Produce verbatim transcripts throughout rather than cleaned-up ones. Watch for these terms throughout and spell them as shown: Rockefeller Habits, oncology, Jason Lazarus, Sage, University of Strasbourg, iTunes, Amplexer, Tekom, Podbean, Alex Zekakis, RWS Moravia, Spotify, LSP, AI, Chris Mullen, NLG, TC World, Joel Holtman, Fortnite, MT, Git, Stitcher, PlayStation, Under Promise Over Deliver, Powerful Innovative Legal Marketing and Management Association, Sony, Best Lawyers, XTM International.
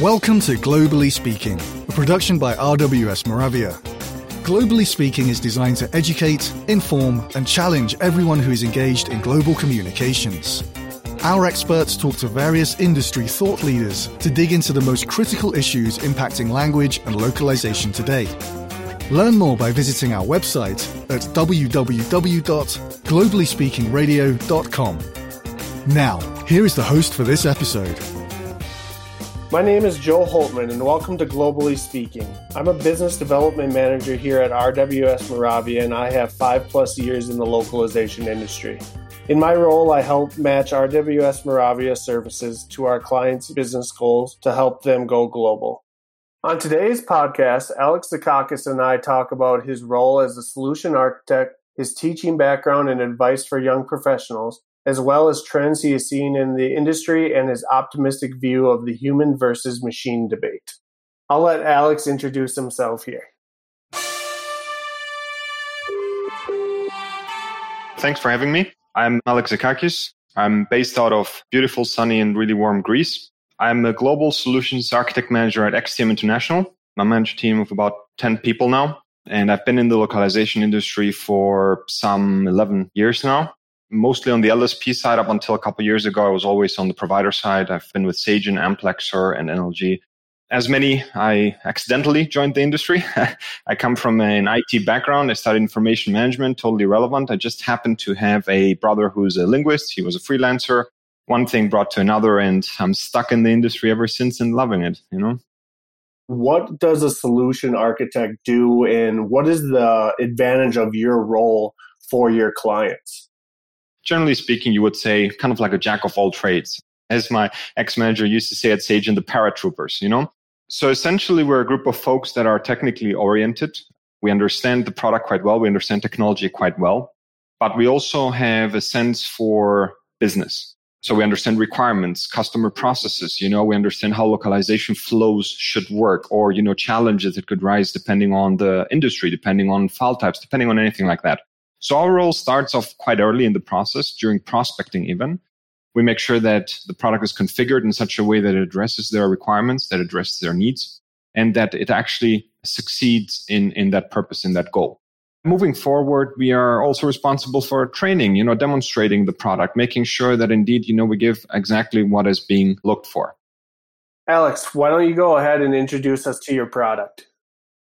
Welcome to Globally Speaking, a production by R W S Moravia. Globally Speaking is designed to educate, inform, and challenge everyone who is engaged in global communications. Our experts talk to various industry thought leaders to dig into the most critical issues impacting language and localization today. Learn more by visiting our website at w w w dot globally speaking radio dot com. Now, here is the host for this episode. My name is Joel Holtman, and welcome to Globally Speaking. I'm a business development manager here at R W S Moravia, and I have five plus years in the localization industry. In my role, I help match R W S Moravia services to our clients' business goals to help them go global. On today's podcast, Alex Zekakis and I talk about his role as a solution architect, his teaching background and advice for young professionals, as well as trends he has seen in the industry and his optimistic view of the human versus machine debate. I'll let Alex introduce himself here. Thanks for having me. I'm Alex Zekakis. I'm based out of beautiful, sunny, and really warm Greece. I'm a global solutions architect manager at X T M International. I manage a team of about ten people now, and I've been in the localization industry for some eleven years now. Mostly on the L S P side. Up until a couple of years ago, I was always on the provider side. I've been with Sage and Amplexer and N L G. As many, I accidentally joined the industry. I come from an I T background. I studied information management, totally irrelevant. I just happened to have a brother who's a linguist. He was a freelancer. One thing brought to another, and I'm stuck in the industry ever since and loving it, you know? What does a solution architect do, and what is the advantage of your role for your clients? Generally speaking, you would say kind of like a jack of all trades, as my ex-manager used to say at Sage, and the paratroopers, you know? So essentially, we're a group of folks that are technically oriented. We understand the product quite well. We understand technology quite well, but we also have a sense for business. So we understand requirements, customer processes, you know, we understand how localization flows should work, or, you know, challenges that could rise depending on the industry, depending on file types, depending on anything like that. So our role starts off quite early in the process, during prospecting even. We make sure that the product is configured in such a way that it addresses their requirements, that addresses their needs, and that it actually succeeds in, in that purpose, in that goal. Moving forward, we are also responsible for training, you know, demonstrating the product, making sure that indeed, you know, we give exactly what is being looked for. Alex, why don't you go ahead and introduce us to your product?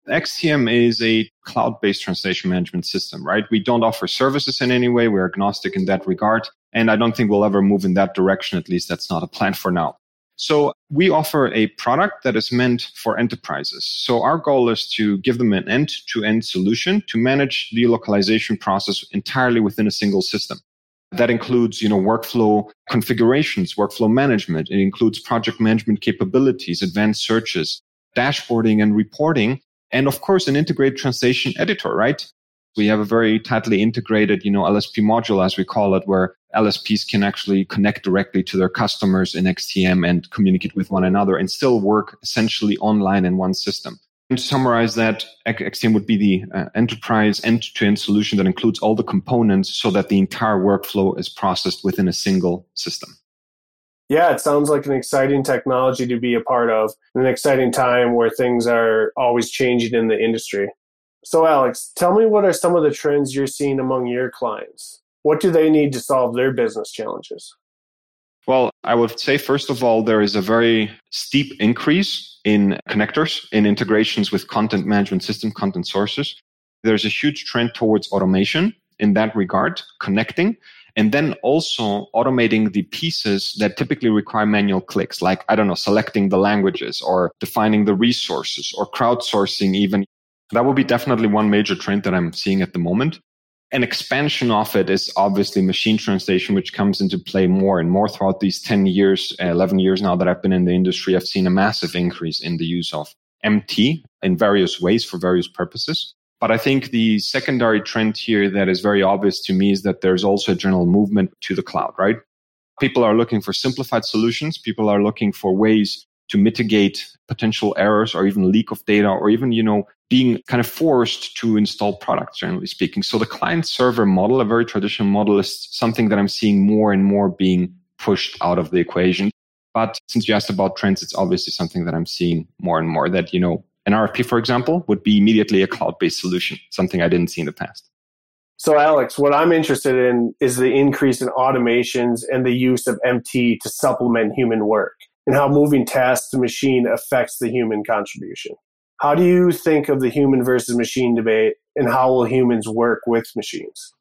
X T M is a cloud-based translation management system, right? We don't offer services in any way. We're agnostic in that regard. And I don't think we'll ever move in that direction. At least that's not a plan for now. So we offer a product that is meant for enterprises. So our goal is to give them an end-to-end solution to manage the localization process entirely within a single system. That includes, you know, workflow configurations, workflow management. It includes project management capabilities, advanced searches, dashboarding and reporting. And of course, an integrated translation editor, right? We have a very tightly integrated, you know, L S P module, as we call it, where L S Ps can actually connect directly to their customers in X T M and communicate with one another and still work essentially online in one system. And to summarize that, X T M would be the uh, enterprise end-to-end solution that includes all the components so that the entire workflow is processed within a single system. Yeah, it sounds like an exciting technology to be a part of, an exciting time where things are always changing in the industry. So Alex, tell me, what are some of the trends you're seeing among your clients? What do they need to solve their business challenges? Well, I would say, first of all, there is a very steep increase in connectors, in integrations with content management system, content sources. There's a huge trend towards automation in that regard, connecting. And then also automating the pieces that typically require manual clicks, like, I don't know, selecting the languages or defining the resources or crowdsourcing even. That would be definitely one major trend that I'm seeing at the moment. An expansion of it is obviously machine translation, which comes into play more and more throughout these ten years, eleven years now that I've been in the industry. I've seen a massive increase in the use of M T in various ways for various purposes. But I think the secondary trend here that is very obvious to me is that there's also a general movement to the cloud, right? People are looking for simplified solutions. People are looking for ways to mitigate potential errors or even leak of data or even, you know, being kind of forced to install products, generally speaking. So the client-server model, a very traditional model, is something that I'm seeing more and more being pushed out of the equation. But since you asked about trends, it's obviously something that I'm seeing more and more that, you know, an R F P, for example, would be immediately a cloud-based solution, something I didn't see in the past. So, Alex, what I'm interested in is the increase in automations and the use of M T to supplement human work and how moving tasks to machine affects the human contribution. How do you think of the human versus machine debate, and how will humans work with machines?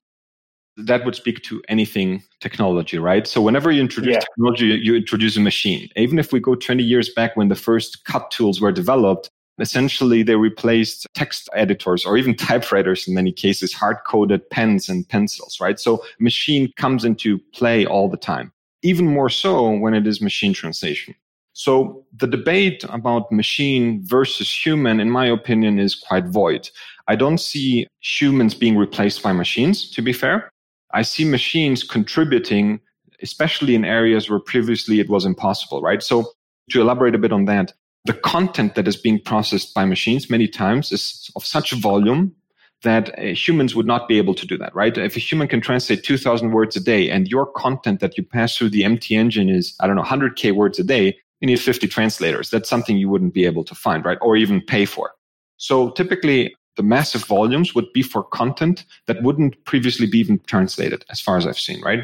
That would speak to anything technology, right? So whenever you introduce yeah. technology, you introduce a machine. Even if we go twenty years back when the first cut tools were developed, essentially they replaced text editors or even typewriters in many cases, hard-coded pens and pencils, right? So machine comes into play all the time, even more so when it is machine translation. So the debate about machine versus human, in my opinion, is quite void. I don't see humans being replaced by machines, to be fair. I see machines contributing, especially in areas where previously it was impossible, right? So to elaborate a bit on that, the content that is being processed by machines many times is of such volume that humans would not be able to do that, right? If a human can translate two thousand words a day and your content that you pass through the M T engine is, I don't know, one hundred thousand words a day, you need fifty translators. That's something you wouldn't be able to find, right? Or even pay for. So typically, the massive volumes would be for content that wouldn't previously be even translated, as far as I've seen, right?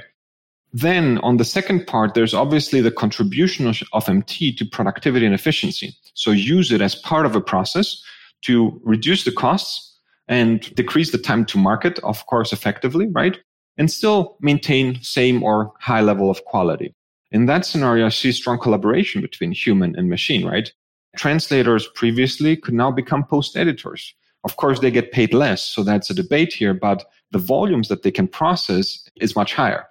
Then on the second part, there's obviously the contribution of M T to productivity and efficiency. So use it as part of a process to reduce the costs and decrease the time to market, of course, effectively, right? And still maintain same or high level of quality. In that scenario, I see strong collaboration between human and machine, right? Translators previously could now become post editors. Of course, they get paid less, so that's a debate here, but the volumes that they can process is much higher.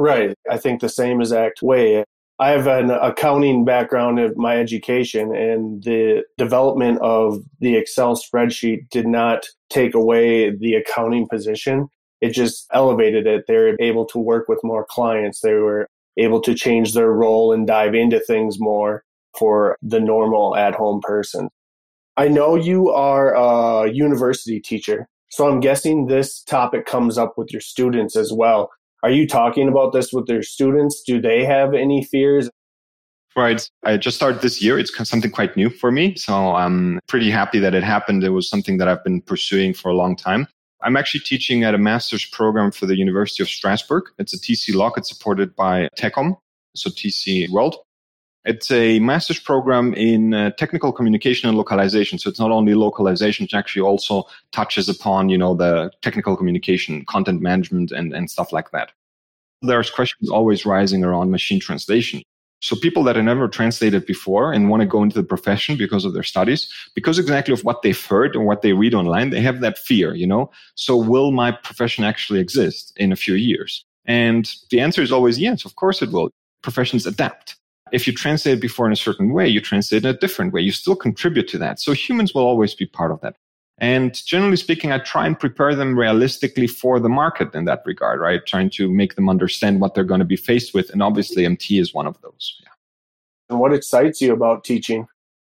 Right. I think the same exact way. I have an accounting background of my education, and the development of the Excel spreadsheet did not take away the accounting position. It just elevated it. They were able to work with more clients. They were able to change their role and dive into things more for the normal at-home person. I know you are a university teacher, so I'm guessing this topic comes up with your students as well. Are you talking about this with your students? Do they have any fears? Right. I just started this year. It's something quite new for me, so I'm pretty happy that it happened. It was something that I've been pursuing for a long time. I'm actually teaching at a master's program for the University of Strasbourg. It's a T C lock. It's supported by Tekom, so T C World. It's a master's program in uh, technical communication and localization. So it's not only localization, it actually also touches upon, you know, the technical communication, content management, and, and stuff like that. There's questions always rising around machine translation. So people that have never translated before and want to go into the profession because of their studies, because exactly of what they've heard and what they read online, they have that fear, you know. So will my profession actually exist in a few years? And the answer is always yes, of course it will. Professions adapt. If you translate it before in a certain way, you translate it in a different way. You still contribute to that. So humans will always be part of that. And generally speaking, I try and prepare them realistically for the market in that regard, right? Trying to make them understand what they're going to be faced with. And obviously, M T is one of those. Yeah. And what excites you about teaching?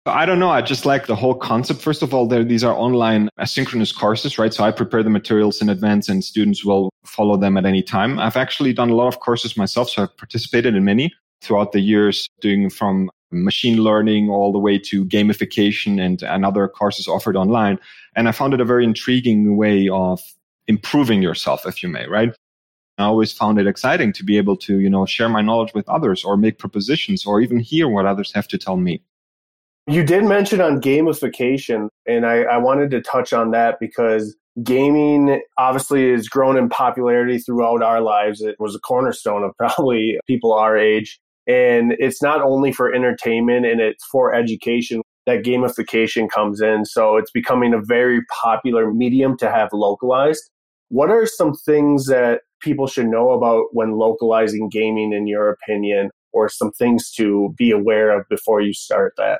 I don't know. I just like the whole concept. First of all, these are online asynchronous courses, right? So I prepare the materials in advance and students will follow them at any time. I've actually done a lot of courses myself, so I've participated in many throughout the years, doing from machine learning all the way to gamification and, and other courses offered online. And I found it a very intriguing way of improving yourself, if you may, right? I always found it exciting to be able to, you know, share my knowledge with others or make propositions or even hear what others have to tell me. You did mention on gamification, and I, I wanted to touch on that because gaming obviously has grown in popularity throughout our lives. It was a cornerstone of probably people our age. And it's not only for entertainment and it's for education that gamification comes in. So it's becoming a very popular medium to have localized. What are some things that people should know about when localizing gaming, in your opinion, or some things to be aware of before you start that?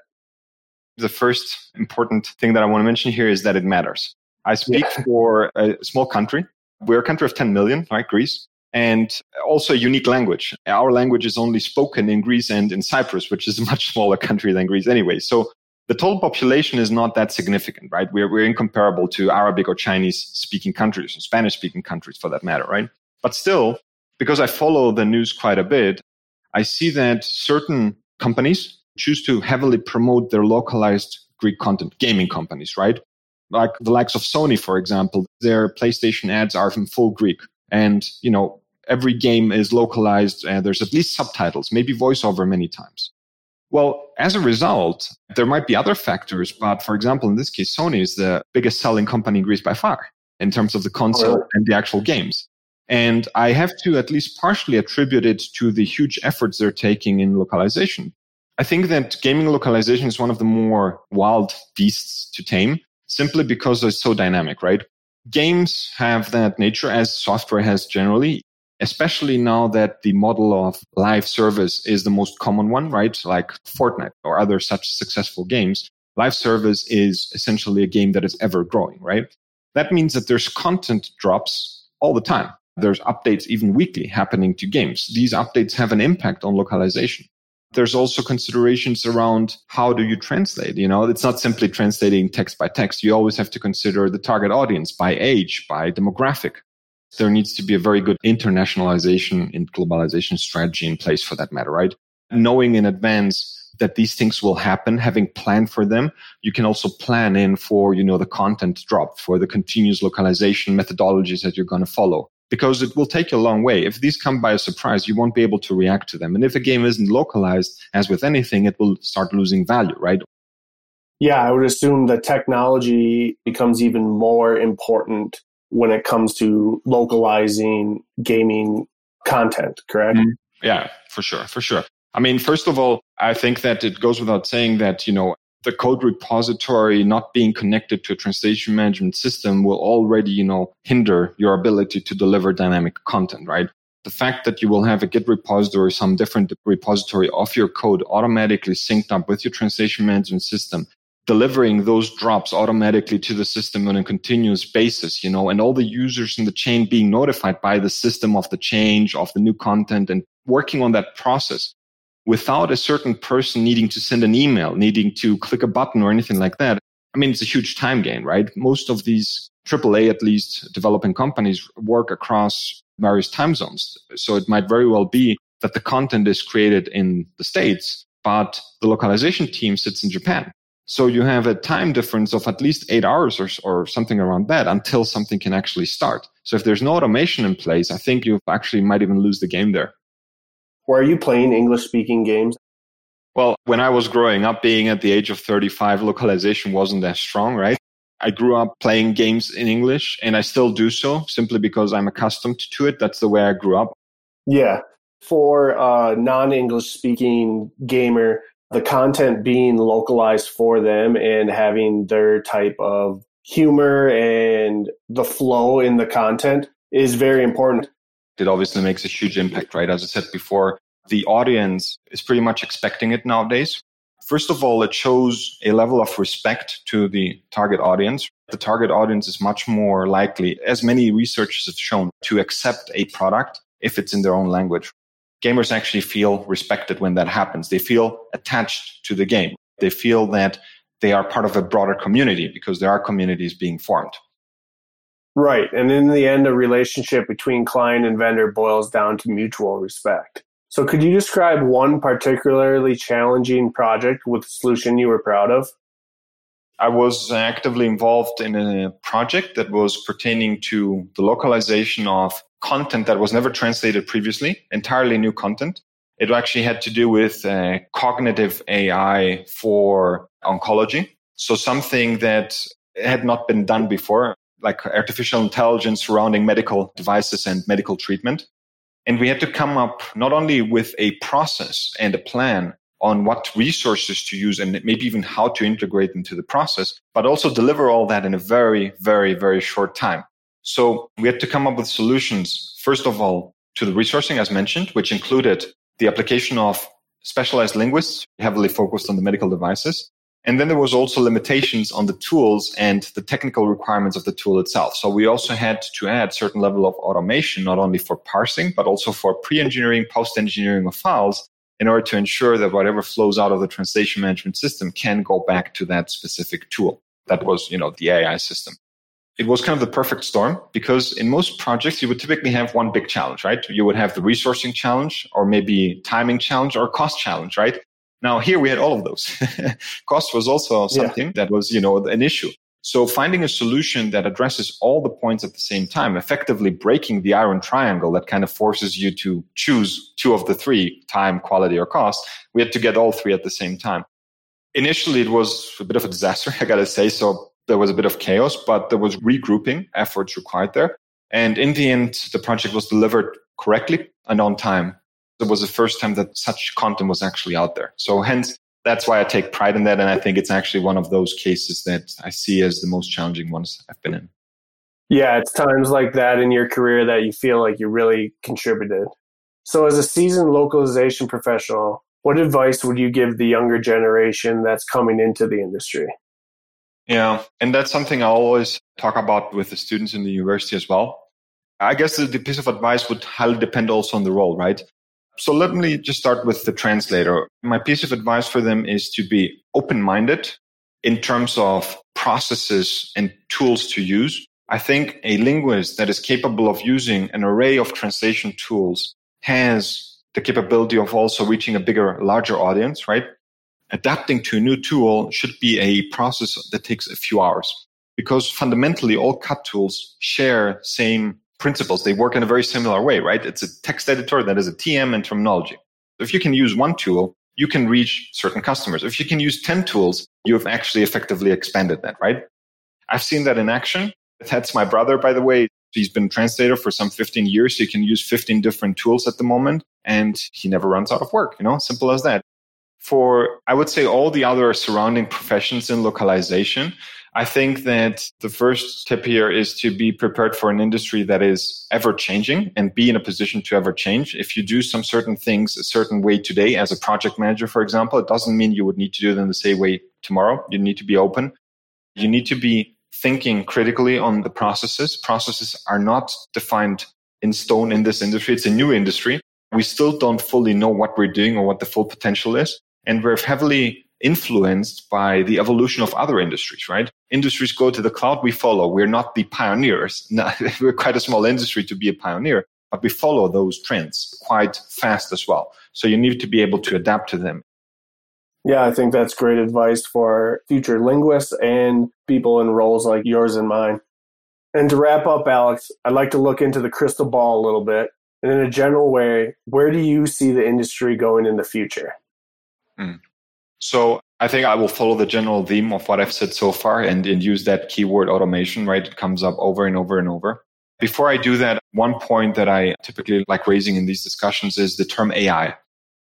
The first important thing that I want to mention here is that it matters. I speak yeah. for a small country. We're a country of ten million, like Greece. And also a unique language. Our language is only spoken in Greece and in Cyprus, which is a much smaller country than Greece anyway. So the total population is not that significant, right? We're, we're incomparable to Arabic or Chinese-speaking countries, or Spanish-speaking countries for that matter, right? But still, because I follow the news quite a bit, I see that certain companies choose to heavily promote their localized Greek content, gaming companies, right? Like the likes of Sony, for example, their PlayStation ads are in full Greek. And, you know, every game is localized and there's at least subtitles, maybe voiceover many times. Well, as a result, there might be other factors, but for example, in this case, Sony is the biggest selling company in Greece by far in terms of the console oh. and the actual games. And I have to at least partially attribute it to the huge efforts they're taking in localization. I think that gaming localization is one of the more wild beasts to tame simply because it's so dynamic, right? Games have that nature as software has generally, especially now that the model of live service is the most common one, right? Like Fortnite or other such successful games. Live service is essentially a game that is ever growing, right? That means that there's content drops all the time. There's updates even weekly happening to games. These updates have an impact on localization. There's also considerations around how do you translate? You know, it's not simply translating text by text. You always have to consider the target audience by age, by demographic. There needs to be a very good internationalization and globalization strategy in place for that matter, right? Knowing in advance that these things will happen, having planned for them, you can also plan in for, you know, the content drop, for the continuous localization methodologies that you're going to follow. Because it will take you a long way. If these come by a surprise, you won't be able to react to them. And if a game isn't localized, as with anything, it will start losing value, right? Yeah, I would assume that technology becomes even more important when it comes to localizing gaming content, correct? Mm-hmm. Yeah, for sure, for sure. I mean, first of all, I think that it goes without saying that, you know, the code repository not being connected to a translation management system will already, you know, hinder your ability to deliver dynamic content, right? The fact that you will have a Git repository or some different repository of your code automatically synced up with your translation management system, delivering those drops automatically to the system on a continuous basis, you know, and all the users in the chain being notified by the system of the change, of the new content, and working on that process. Without a certain person needing to send an email, needing to click a button or anything like that, I mean, it's a huge time gain, right? Most of these triple A, at least, developing companies work across various time zones. So it might very well be that the content is created in the States, but the localization team sits in Japan. So you have a time difference of at least eight hours or, or something around that until something can actually start. So if there's no automation in place, I think you actually might even lose the game there. Were you playing English-speaking games? Well, when I was growing up, being at the age of thirty-five, localization wasn't that strong, right? I grew up playing games in English, and I still do so simply because I'm accustomed to it. That's the way I grew up. Yeah. For a non-English-speaking gamer, the content being localized for them and having their type of humor and the flow in the content is very important. It obviously makes a huge impact, right? As I said before, the audience is pretty much expecting it nowadays. First of all, it shows a level of respect to the target audience. The target audience is much more likely, as many researchers have shown, to accept a product if it's in their own language. Gamers actually feel respected when that happens. They feel attached to the game. They feel that they are part of a broader community because there are communities being formed. Right. And in the end, a relationship between client and vendor boils down to mutual respect. So could you describe one particularly challenging project with a solution you were proud of? I was actively involved in a project that was pertaining to the localization of content that was never translated previously, entirely new content. It actually had to do with uh, cognitive A I for oncology. So something that had not been done before, like artificial intelligence surrounding medical devices and medical treatment. And we had to come up not only with a process and a plan on what resources to use and maybe even how to integrate into the process, but also deliver all that in a very, very, very short time. So we had to come up with solutions, first of all, to the resourcing, as mentioned, which included the application of specialized linguists, heavily focused on the medical devices. And then there was also limitations on the tools and the technical requirements of the tool itself. So we also had to add certain level of automation, not only for parsing, but also for pre-engineering, post-engineering of files in order to ensure that whatever flows out of the translation management system can go back to that specific tool. That was, you know, the A I system. it was kind of the perfect storm, because in most projects, you would typically have one big challenge, right? You would have the resourcing challenge, or maybe timing challenge, or cost challenge, right? Now, here we had all of those. Cost was also something yeah. that was, you know, an issue. So finding a solution that addresses all the points at the same time, effectively breaking the iron triangle that kind of forces you to choose two of the three, time, quality, or cost, we had to get all three at the same time. Initially, it was a bit of a disaster, I got to say. So there was a bit of chaos, but there was regrouping efforts required there. And in the end, the project was delivered correctly and on time. It was the first time that such content was actually out there. So hence, that's why I take pride in that. And I think it's actually one of those cases that I see as the most challenging ones I've been in. Yeah, it's times like that in your career that you feel like you really contributed. So as a seasoned localization professional, what advice would you give the younger generation that's coming into the industry? Yeah, and that's something I always talk about with the students in the university as well. I guess the, the piece of advice would highly depend also on the role, right? So let me just start with the translator. My piece of advice for them is to be open-minded in terms of processes and tools to use. I think a linguist that is capable of using an array of translation tools has the capability of also reaching a bigger, larger audience, right? Adapting to a new tool should be a process that takes a few hours, because fundamentally all cut tools share same principles. They work in a very similar way, right? It's a text editor that is a T M and terminology. If you can use one tool, you can reach certain customers. If you can use ten tools, you have actually effectively expanded that, right? I've seen that in action. That's my brother, by the way. He's been a translator for some fifteen years. He can use fifteen different tools at the moment, and he never runs out of work, you know, simple as that. For, I would say, all the other surrounding professions in localization, I think that the first tip here is to be prepared for an industry that is ever-changing and be in a position to ever change. If you do some certain things a certain way today as a project manager, for example, it doesn't mean you would need to do them the same way tomorrow. You need to be open. You need to be thinking critically on the processes. Processes are not defined in stone in this industry. It's a new industry. We still don't fully know what we're doing or what the full potential is. And we're heavily influenced by the evolution of other industries, right? Industries go to the cloud, we follow. We're not the pioneers. No, we're quite a small industry to be a pioneer, but we follow those trends quite fast as well. So you need to be able to adapt to them. Yeah, I think that's great advice for future linguists and people in roles like yours and mine. And to wrap up, Alex, I'd like to look into the crystal ball a little bit. And in a general way, where do you see the industry going in the future? Mm. So I think I will follow the general theme of what I've said so far and, and use that keyword automation, right? It comes up over and over and over. Before I do that, one point that I typically like raising in these discussions is the term A I.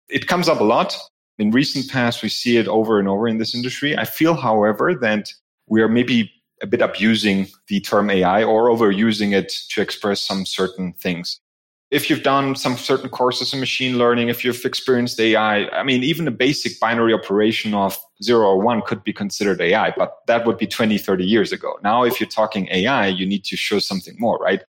It comes up a lot. In recent past, we see it over and over in this industry. I feel, however, that we are maybe a bit abusing the term A I or overusing it to express some certain things. If you've done some certain courses in machine learning, if you've experienced A I, I mean, even a basic binary operation of zero or one could be considered A I, but that would be twenty, thirty years ago. Now, if you're talking A I, you need to show something more, right?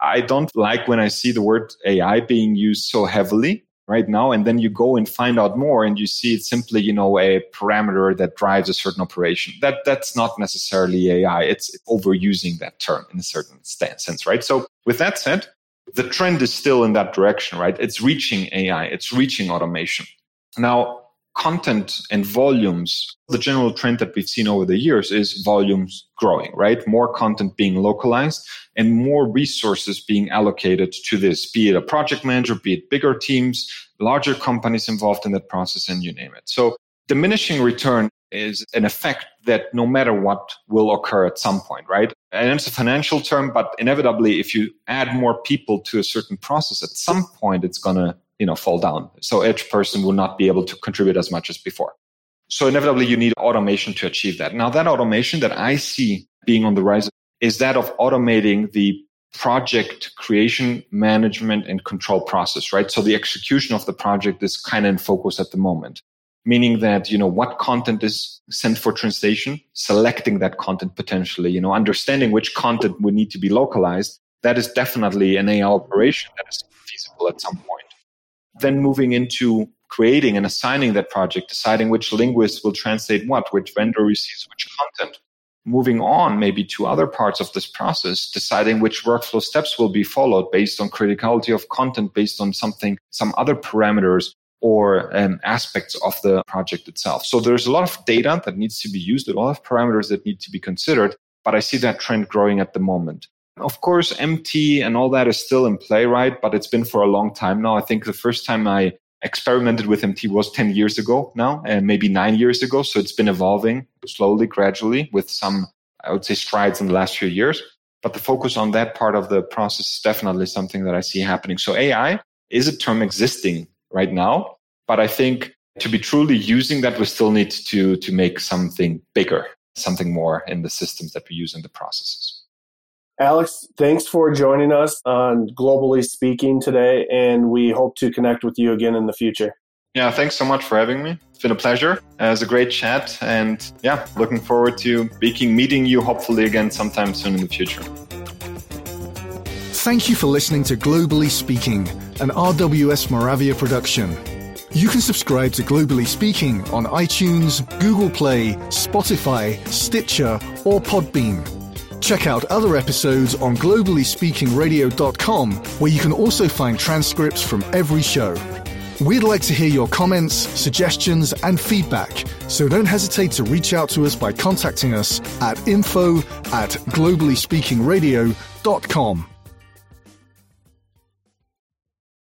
I don't like when I see the word A I being used so heavily right now, and then you go and find out more and you see it's simply, you know, a parameter that drives a certain operation. That that's not necessarily A I. It's overusing that term in a certain sense, right? So with that said, the trend is still in that direction, right? It's reaching A I. It's reaching automation. Now, content and volumes, the general trend that we've seen over the years is volumes growing, right? More content being localized and more resources being allocated to this, be it a project manager, be it bigger teams, larger companies involved in that process, and you name it. So diminishing return is an effect that no matter what will occur at some point, right? And it's a financial term, but inevitably, if you add more people to a certain process, at some point, it's going to, you know, fall down. So each person will not be able to contribute as much as before. So inevitably, you need automation to achieve that. Now, that automation that I see being on the rise is that of automating the project creation, management, and control process, right? So the execution of the project is kind of in focus at the moment. Meaning that, you know, what content is sent for translation, selecting that content potentially, you know, understanding which content would need to be localized. That is definitely an A I operation that is feasible at some point. Then moving into creating and assigning that project, deciding which linguist will translate what, which vendor receives which content, moving on maybe to other parts of this process, deciding which workflow steps will be followed based on criticality of content, based on something, some other parameters or um, aspects of the project itself. So there's a lot of data that needs to be used, a lot of parameters that need to be considered, but I see that trend growing at the moment. Of course, M T and all that is still in play, right? But it's been for a long time now. I think the first time I experimented with M T was ten years ago now, and maybe nine years ago. So it's been evolving slowly, gradually, with some, I would say, strides in the last few years. But the focus on that part of the process is definitely something that I see happening. So A I is a term existing right now, but I think to be truly using that, we still need to, to make something bigger, something more in the systems that we use in the processes. Alex, thanks for joining us on Globally Speaking today, and we hope to connect with you again in the future. Yeah, thanks so much for having me. It's been a pleasure. It was a great chat, and yeah, looking forward to speaking, meeting you hopefully again sometime soon in the future. Thank you for listening to Globally Speaking, an R W S Moravia production. You can subscribe to Globally Speaking on iTunes, Google Play, Spotify, Stitcher, or Podbean. Check out other episodes on globally speaking radio dot com, where you can also find transcripts from every show. We'd like to hear your comments, suggestions, and feedback, so don't hesitate to reach out to us by contacting us at info at globally speaking radio dot com.